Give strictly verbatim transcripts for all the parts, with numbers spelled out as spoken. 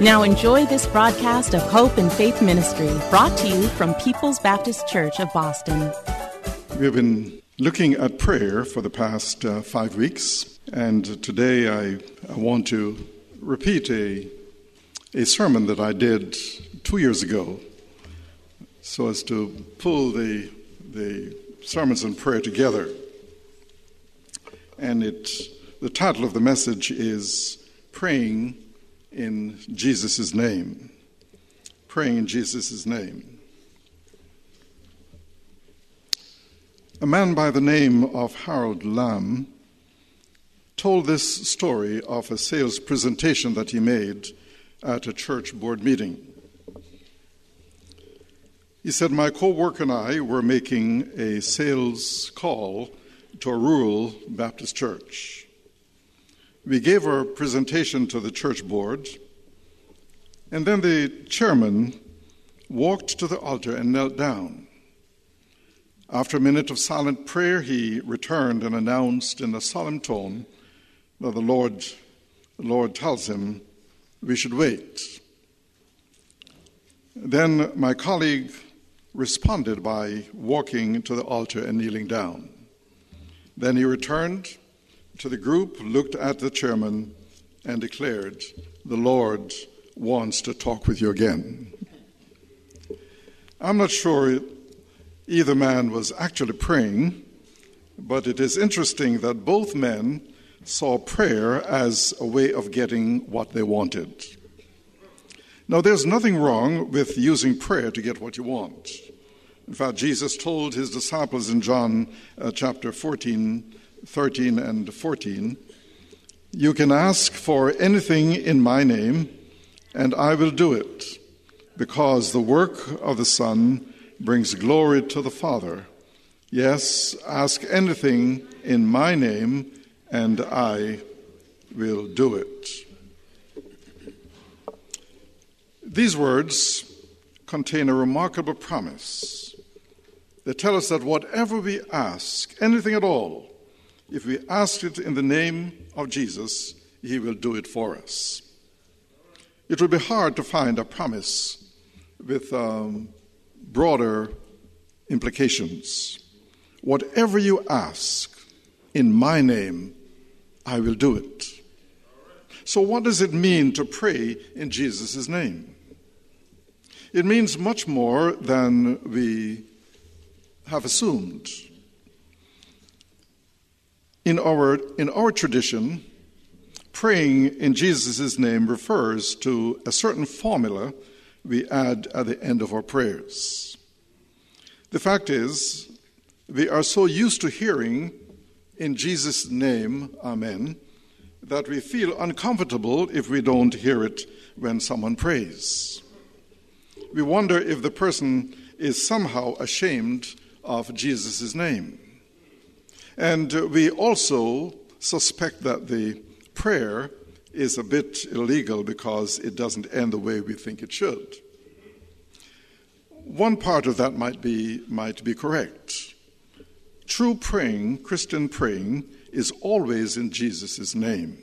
Now enjoy this broadcast of Hope and Faith Ministry, brought to you from People's Baptist Church of Boston. We've been looking at prayer for the past uh, five weeks, and today I, I want to repeat a, a sermon that I did two years ago, so as to pull the, the sermons on prayer together. And it, the title of the message is Praying in Jesus' name. Praying in Jesus' name. A man by the name of Harold Lamb told this story of a sales presentation that he made at a church board meeting. He said, "My co-worker and I were making a sales call to a rural Baptist church. We gave our presentation to the church board, and then the chairman walked to the altar and knelt down. After a minute of silent prayer, he returned and announced in a solemn tone that the Lord, the Lord tells him we should wait. Then my colleague responded by walking to the altar and kneeling down. Then he returned to the group, looked at the chairman, and declared, 'The Lord wants to talk with you again.' I'm not sure either man was actually praying, but it is interesting that both men saw prayer as a way of getting what they wanted. Now, there's nothing wrong with using prayer to get what you want. In fact, Jesus told his disciples in John uh, chapter fourteen, thirteen and fourteen, "You can ask for anything in my name, and I will do it, because the work of the Son brings glory to the Father. Yes, ask anything in my name, and I will do it." These words contain a remarkable promise. They tell us that whatever we ask, anything at all, if we ask it in the name of Jesus, he will do it for us. It will be hard to find a promise with um, broader implications. Whatever you ask in my name, I will do it. So what does it mean to pray in Jesus' name? It means much more than we have assumed. In our, in our tradition, praying in Jesus' name refers to a certain formula we add at the end of our prayers. The fact is, we are so used to hearing, "In Jesus' name, amen," that we feel uncomfortable if we don't hear it when someone prays. We wonder if the person is somehow ashamed of Jesus' name. And we also suspect that the prayer is a bit illegal because it doesn't end the way we think it should. One part of that might be, might be correct. True praying, Christian praying, is always in Jesus' name.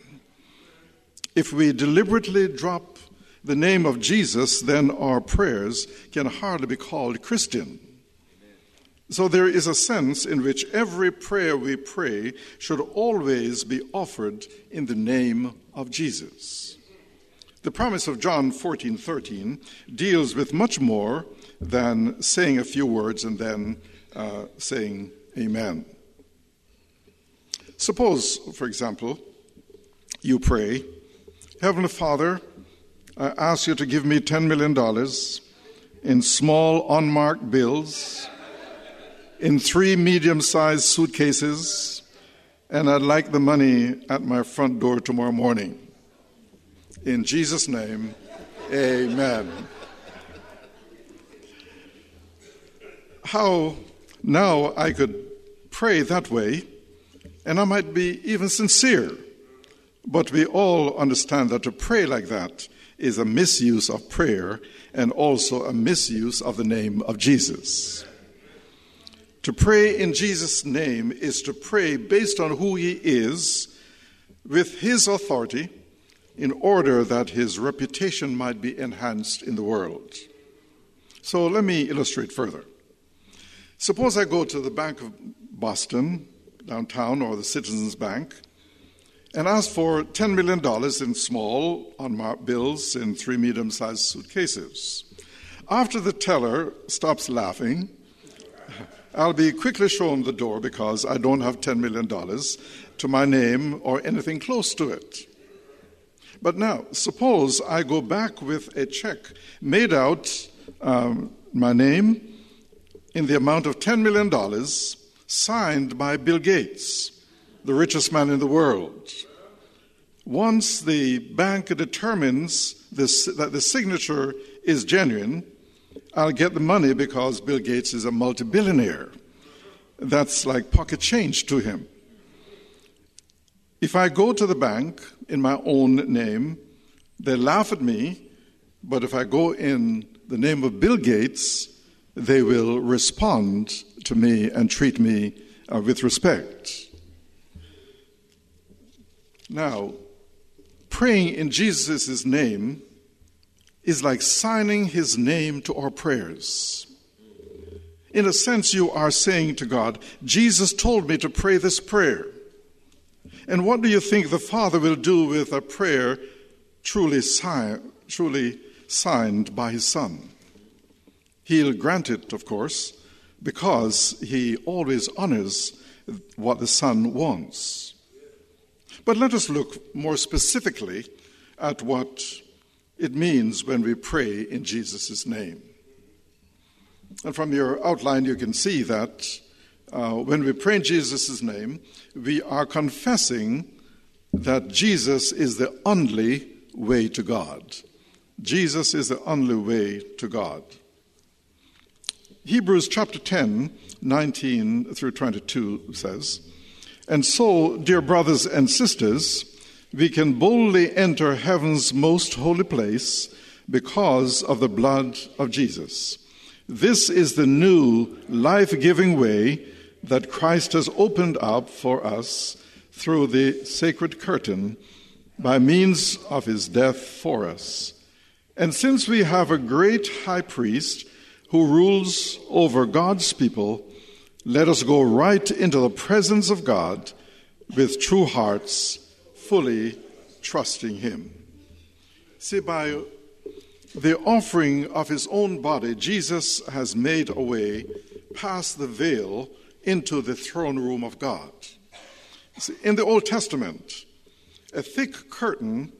If we deliberately drop the name of Jesus, then our prayers can hardly be called Christian. So there is a sense in which every prayer we pray should always be offered in the name of Jesus. The promise of John fourteen thirteen deals with much more than saying a few words and then uh, saying amen. Suppose, for example, you pray, Heavenly Father, I ask you to give me ten million dollars in small unmarked bills, in three medium-sized suitcases, and I'd like the money at my front door tomorrow morning. In Jesus' name, amen. How now I could pray that way, and I might be even sincere, but we all understand that to pray like that is a misuse of prayer and also a misuse of the name of Jesus. To pray in Jesus' name is to pray based on who he is, with his authority, in order that his reputation might be enhanced in the world. So let me illustrate further. Suppose I go to the Bank of Boston, downtown, or the Citizens Bank, and ask for ten million dollars in small, unmarked bills in three medium-sized suitcases. After the teller stops laughing, I'll be quickly shown the door because I don't have ten million dollars to my name or anything close to it. But now, suppose I go back with a check made out um, my name in the amount of ten million dollars, signed by Bill Gates, the richest man in the world. Once the bank determines this, that the signature is genuine, I'll get the money because Bill Gates is a multi-billionaire. That's like pocket change to him. If I go to the bank in my own name, they laugh at me, but if I go in the name of Bill Gates, they will respond to me and treat me uh, with respect. Now, praying in Jesus' name is like signing his name to our prayers. In a sense, you are saying to God, Jesus told me to pray this prayer. And what do you think the Father will do with a prayer truly, si- truly signed by his Son? He'll grant it, of course, because he always honors what the Son wants. But let us look more specifically at what it means when we pray in Jesus' name. And from your outline, you can see that uh, when we pray in Jesus' name, we are confessing that Jesus is the only way to God. Jesus is the only way to God. Hebrews chapter ten, nineteen through twenty-two says, "And so, dear brothers and sisters, we can boldly enter heaven's most holy place because of the blood of Jesus. This is the new life-giving way that Christ has opened up for us through the sacred curtain by means of his death for us. And since we have a great high priest who rules over God's people, let us go right into the presence of God with true hearts, fully trusting him." See, by the offering of his own body, Jesus has made a way past the veil into the throne room of God. See, in the Old Testament, a thick curtain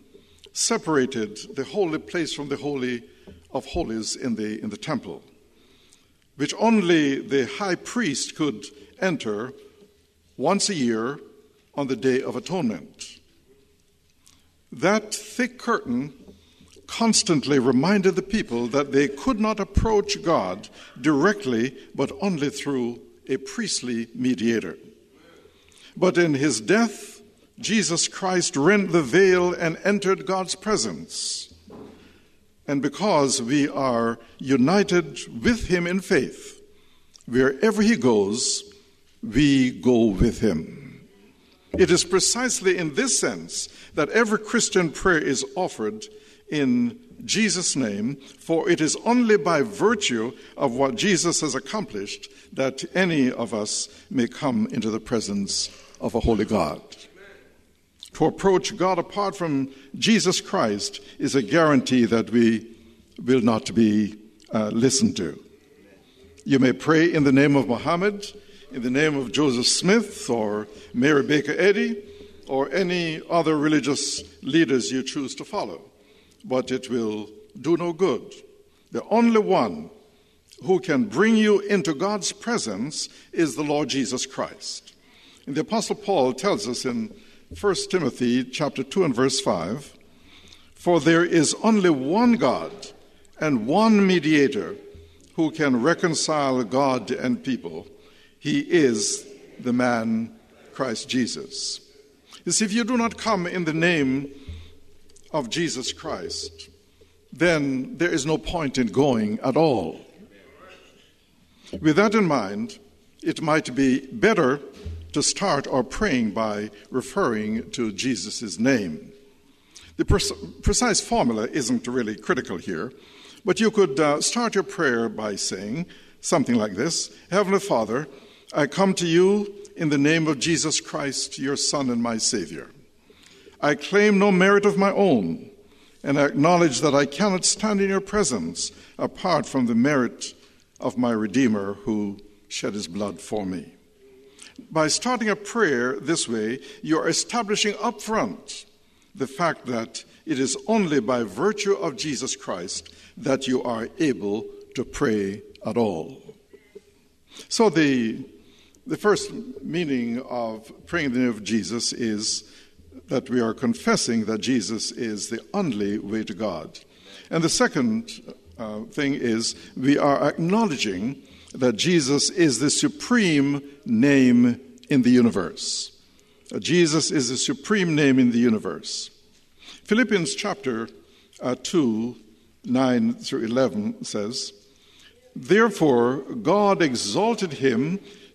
separated the holy place from the holy of holies in the, in the temple, which only the high priest could enter once a year on the Day of Atonement. That thick curtain constantly reminded the people that they could not approach God directly, but only through a priestly mediator. But in his death, Jesus Christ rent the veil and entered God's presence. And because we are united with him in faith, wherever he goes, we go with him. It is precisely in this sense that every Christian prayer is offered in Jesus' name, for it is only by virtue of what Jesus has accomplished that any of us may come into the presence of a holy God. To approach God apart from Jesus Christ is a guarantee that we will not be uh, listened to. You may pray in the name of Muhammad, in the name of Joseph Smith or Mary Baker Eddy or any other religious leaders you choose to follow, but it will do no good. The only one who can bring you into God's presence is the Lord Jesus Christ. And the Apostle Paul tells us in First Timothy chapter two and verse five, "For there is only one God and one mediator who can reconcile God and people. He is the man Christ Jesus." You see, if you do not come in the name of Jesus Christ, then there is no point in going at all. With that in mind, it might be better to start our praying by referring to Jesus' name. The pres- precise formula isn't really critical here, but you could uh, start your prayer by saying something like this: "Heavenly Father, I come to you in the name of Jesus Christ, your Son and my Savior. I claim no merit of my own, and I acknowledge that I cannot stand in your presence apart from the merit of my Redeemer who shed his blood for me." By starting a prayer this way, you're establishing up front the fact that it is only by virtue of Jesus Christ that you are able to pray at all. So the, the first meaning of praying in the name of Jesus is that we are confessing that Jesus is the only way to God. And the second uh, thing is we are acknowledging that Jesus is the supreme name in the universe. Jesus is the supreme name in the universe. Philippians chapter uh, two, nine through eleven says, "Therefore God exalted him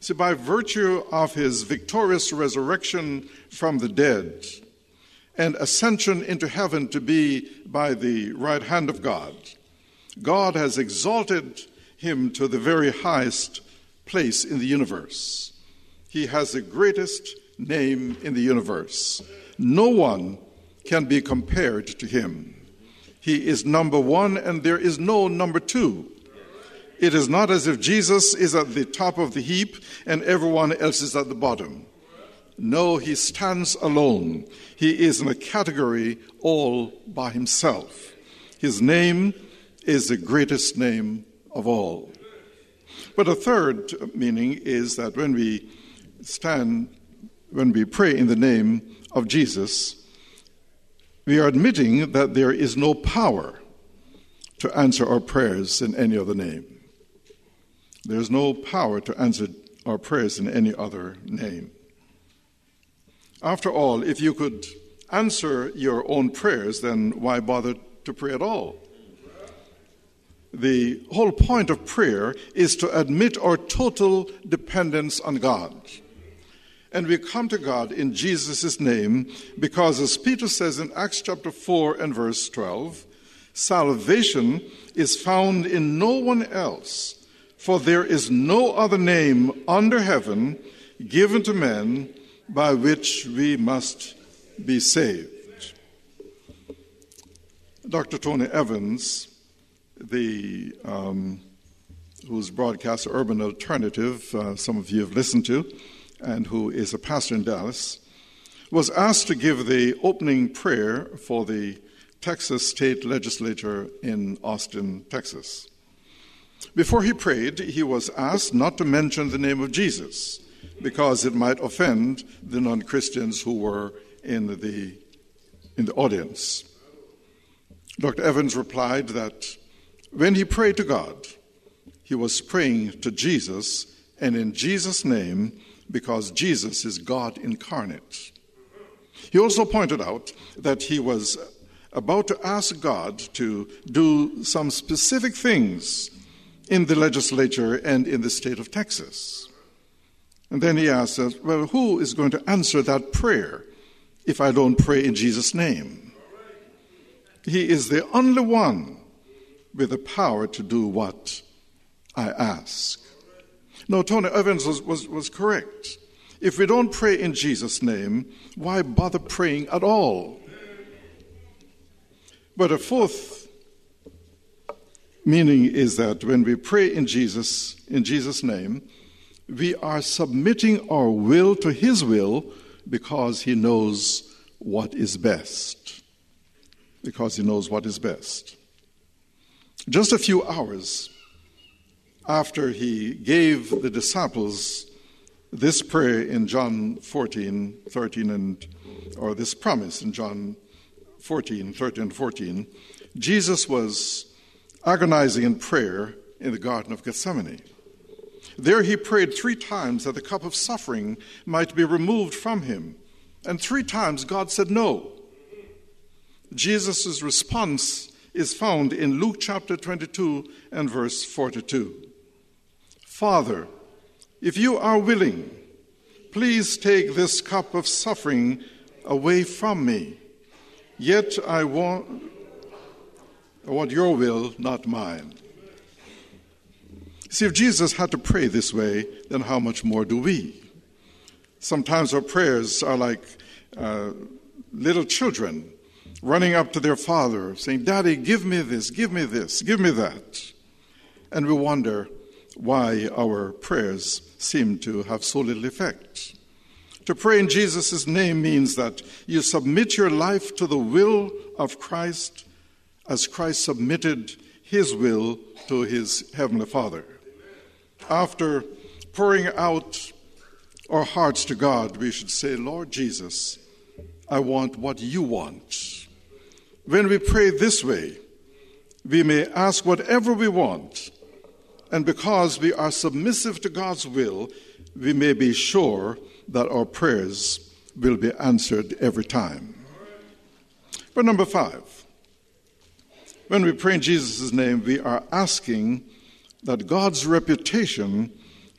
See, by virtue of his victorious resurrection from the dead and ascension into heaven to be by the right hand of God, God has exalted him to the very highest place in the universe. He has the greatest name in the universe. No one can be compared to him. He is number one, and there is no number two. It is not as if Jesus is at the top of the heap and everyone else is at the bottom. No, he stands alone. He is in a category all by himself. His name is the greatest name of all. But a third meaning is that when we stand, when we pray in the name of Jesus, we are admitting that there is no power to answer our prayers in any other name. There is no power to answer our prayers in any other name. After all, if you could answer your own prayers, then why bother to pray at all? The whole point of prayer is to admit our total dependence on God. And we come to God in Jesus' name because, as Peter says in Acts chapter four and verse twelve, "Salvation is found in no one else, for there is no other name under heaven given to men by which we must be saved." Doctor Tony Evans, the um, whose broadcast Urban Alternative, uh, some of you have listened to, and who is a pastor in Dallas, was asked to give the opening prayer for the Texas State Legislature in Austin, Texas. Before he prayed, he was asked not to mention the name of Jesus because it might offend the non-Christians who were in the, in the audience. Doctor Evans replied that when he prayed to God, he was praying to Jesus and in Jesus' name, because Jesus is God incarnate. He also pointed out that he was about to ask God to do some specific things in the legislature and in the state of Texas. And then he asked us, well, who is going to answer that prayer if I don't pray in Jesus' name? He is the only one with the power to do what I ask. No, Tony Evans was, was, was correct. If we don't pray in Jesus' name, why bother praying at all? But a fourth meaning is that when we pray in Jesus, in Jesus' name, we are submitting our will to his will because he knows what is best. Because he knows what is best. Just a few hours after he gave the disciples this prayer in John fourteen, thirteen, and or this promise in John fourteen, thirteen, and fourteen, Jesus was agonizing in prayer in the Garden of Gethsemane. There he prayed three times that the cup of suffering might be removed from him. And three times God said no. Jesus' response is found in Luke chapter twenty-two and verse forty-two. Father, if you are willing, please take this cup of suffering away from me. Yet I want, I want your will, not mine. See, if Jesus had to pray this way, then how much more do we? Sometimes our prayers are like uh, little children running up to their father, saying, Daddy, give me this, give me this, give me that. And we wonder why our prayers seem to have so little effect. To pray in Jesus' name means that you submit your life to the will of Christ as Christ submitted his will to his Heavenly Father. After pouring out our hearts to God, we should say, Lord Jesus, I want what you want. When we pray this way, we may ask whatever we want, and because we are submissive to God's will, we may be sure that our prayers will be answered every time. But number five, when we pray in Jesus' name, we are asking that God's reputation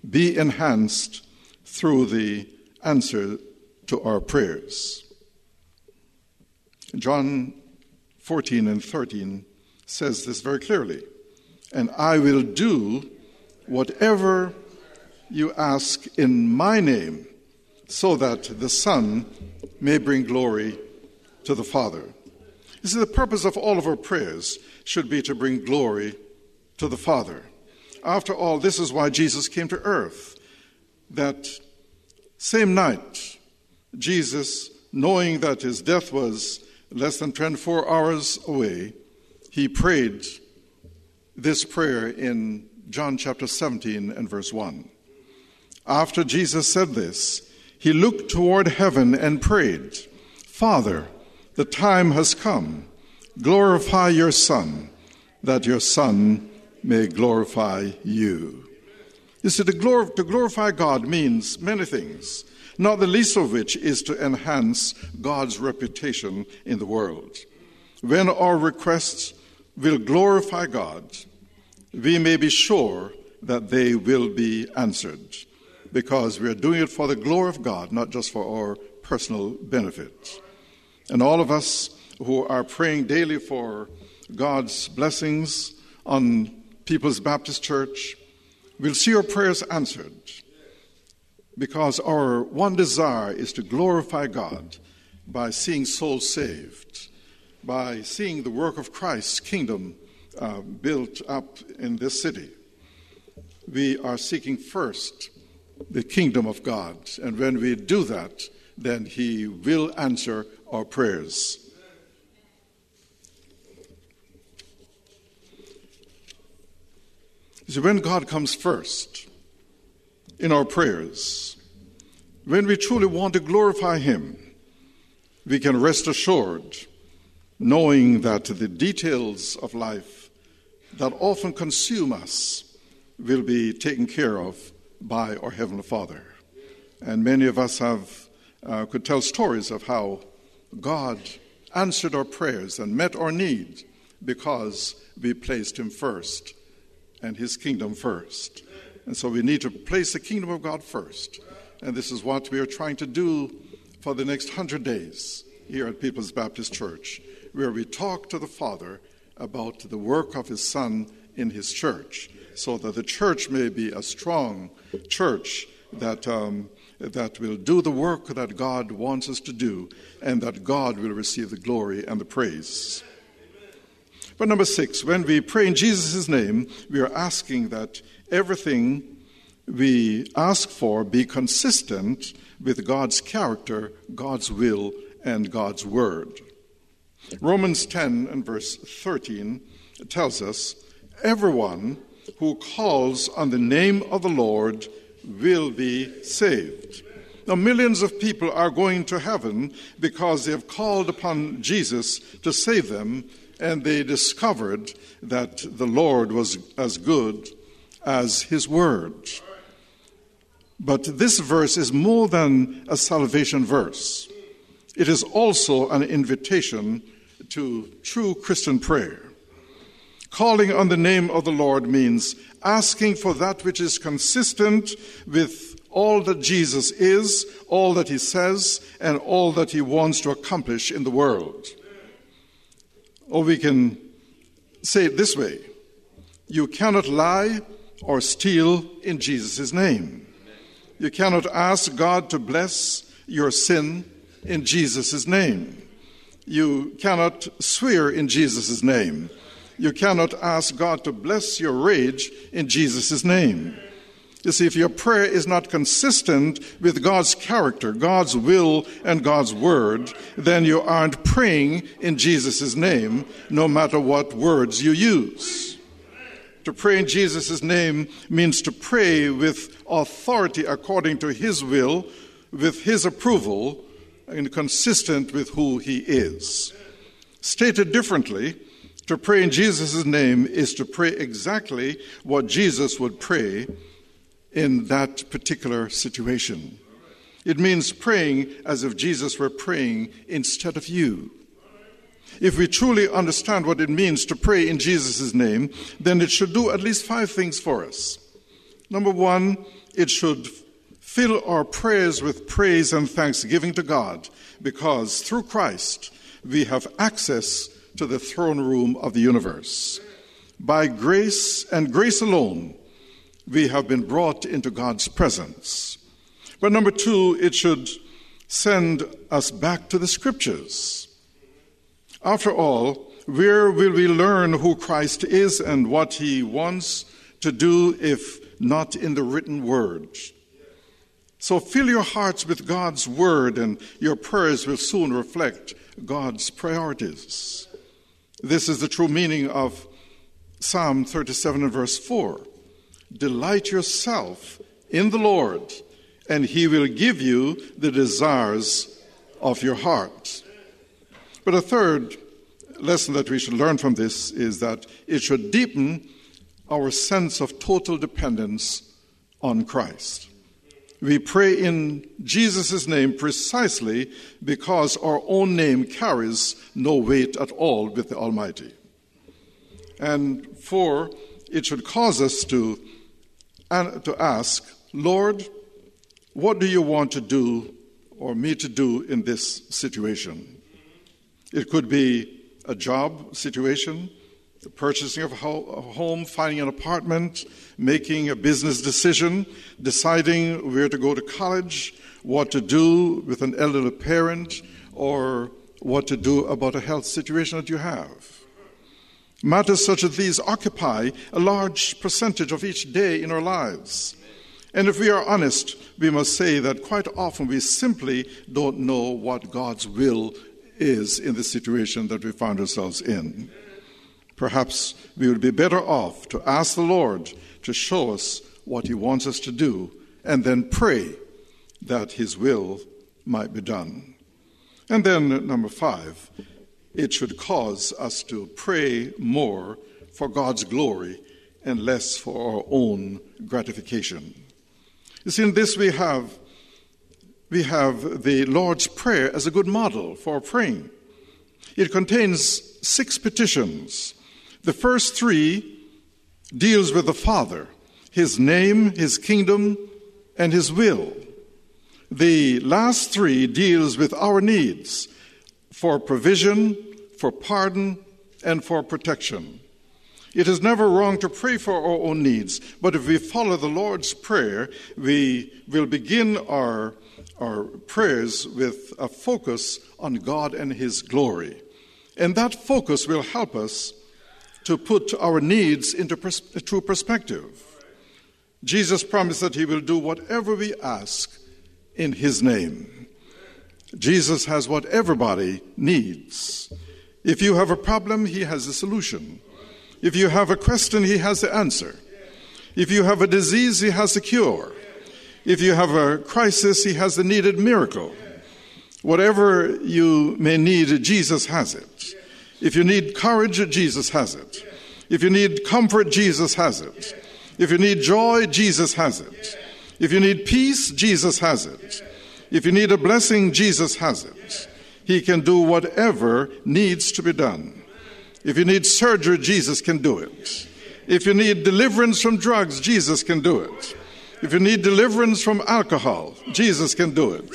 be enhanced through the answer to our prayers. John fourteen and thirteen says this very clearly. And I will do whatever you ask in my name, so that the Son may bring glory to the Father. You see, the purpose of all of our prayers should be to bring glory to the Father. After all, this is why Jesus came to earth. That same night, Jesus, knowing that his death was less than twenty-four hours away, he prayed this prayer in John chapter seventeen and verse one. After Jesus said this, he looked toward heaven and prayed, Father, the time has come. Glorify your Son, that your Son may glorify you. You see, to glorify God means many things, not the least of which is to enhance God's reputation in the world. When our requests will glorify God, we may be sure that they will be answered because we are doing it for the glory of God, not just for our personal benefit. And all of us who are praying daily for God's blessings on People's Baptist Church will see our prayers answered because our one desire is to glorify God by seeing souls saved, by seeing the work of Christ's kingdom uh, built up in this city. We are seeking first the kingdom of God, and when we do that, then he will answer our prayers. See, when God comes first in our prayers, when we truly want to glorify him, we can rest assured knowing that the details of life that often consume us will be taken care of by our Heavenly Father. And many of us have uh, could tell stories of how God answered our prayers and met our needs because we placed him first and his kingdom first. And so we need to place the kingdom of God first. And this is what we are trying to do for the next hundred days here at People's Baptist Church, where we talk to the Father about the work of his Son in his church, so that the church may be a strong church that um, that will do the work that God wants us to do, and that God will receive the glory and the praise. But number six, when we pray in Jesus' name, we are asking that everything we ask for be consistent with God's character, God's will, and God's word. Romans ten and verse thirteen tells us, everyone who calls on the name of the Lord will be saved. Now, millions of people are going to heaven because they have called upon Jesus to save them, and they discovered that the Lord was as good as his word. But this verse is more than a salvation verse. It is also an invitation to true Christian prayer. Calling on the name of the Lord means asking for that which is consistent with all that Jesus is, all that he says, and all that he wants to accomplish in the world. Or we can say it this way: you cannot lie or steal in Jesus' name. You cannot ask God to bless your sin in Jesus' name. You cannot swear in Jesus' name. You cannot ask God to bless your rage in Jesus' name. You see, if your prayer is not consistent with God's character, God's will, and God's word, then you aren't praying in Jesus' name, no matter what words you use. To pray in Jesus' name means to pray with authority according to his will, with his approval, and consistent with who he is. Stated differently, to pray in Jesus' name is to pray exactly what Jesus would pray in that particular situation. It means praying as if Jesus were praying instead of you. If we truly understand what it means to pray in Jesus' name, then it should do at least five things for us. Number one, it should fill our prayers with praise and thanksgiving to God, because through Christ we have access to the throne room of the universe. By grace and grace alone, we have been brought into God's presence. But number two, it should send us back to the scriptures. After all, where will we learn who Christ is and what he wants to do if not in the written word? So fill your hearts with God's word, and your prayers will soon reflect God's priorities. This is the true meaning of Psalm thirty-seven and verse four. Delight yourself in the Lord, and he will give you the desires of your heart. But a third lesson that we should learn from this is that it should deepen our sense of total dependence on Christ. We pray in Jesus' name precisely because our own name carries no weight at all with the Almighty. And four, it should cause us to, uh, to ask, Lord, what do you want to do or me to do in this situation? It could be a job situation, the purchasing of a home, finding an apartment, making a business decision, deciding where to go to college, what to do with an elderly parent, or what to do about a health situation that you have. Matters such as these occupy a large percentage of each day in our lives. And if we are honest, we must say that quite often we simply don't know what God's will is in the situation that we find ourselves in. Perhaps we would be better off to ask the Lord to show us what he wants us to do, and then pray that his will might be done. And then, number five, it should cause us to pray more for God's glory and less for our own gratification. You see, in this we have, we have the Lord's Prayer as a good model for praying. It contains six petitions. The first three deals with the Father, his name, his kingdom, and his will. The last three deals with our needs for provision, for pardon, and for protection. It is never wrong to pray for our own needs, but if we follow the Lord's Prayer, we will begin our, our prayers with a focus on God and his glory. And that focus will help us to put our needs into pers- true perspective. Jesus promised that he will do whatever we ask in his name. Jesus has what everybody needs. If you have a problem, he has a solution. If you have a question, he has the answer. If you have a disease, he has the cure. If you have a crisis, he has the needed miracle. Whatever you may need, Jesus has it. If you need courage, Jesus has it. If you need comfort, Jesus has it. If you need joy, Jesus has it. If you need peace, Jesus has it. If you need a blessing, Jesus has it. He can do whatever needs to be done. If you need surgery, Jesus can do it. If you need deliverance from drugs, Jesus can do it. If you need deliverance from alcohol, Jesus can do it.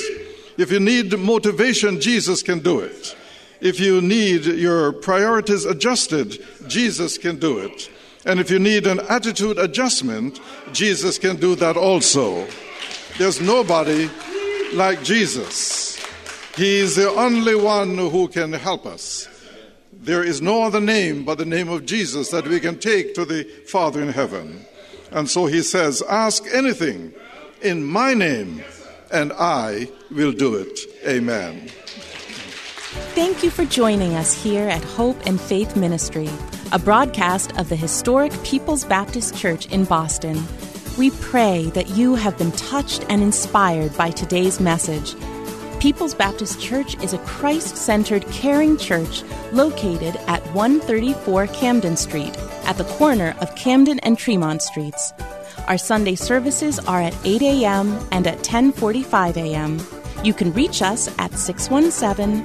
If you need motivation, Jesus can do it. If you need your priorities adjusted, Jesus can do it. And if you need an attitude adjustment, Jesus can do that also. There's nobody like Jesus. He is the only one who can help us. There is no other name but the name of Jesus that we can take to the Father in heaven. And so he says, ask anything in my name, and I will do it. Amen. Thank you for joining us here at Hope and Faith Ministry, a broadcast of the historic People's Baptist Church in Boston. We pray that you have been touched and inspired by today's message. People's Baptist Church is a Christ-centered, caring church located at one thirty-four Camden Street, at the corner of Camden and Tremont Streets. Our Sunday services are at eight a.m. and at ten forty-five a.m. You can reach us at six one seven,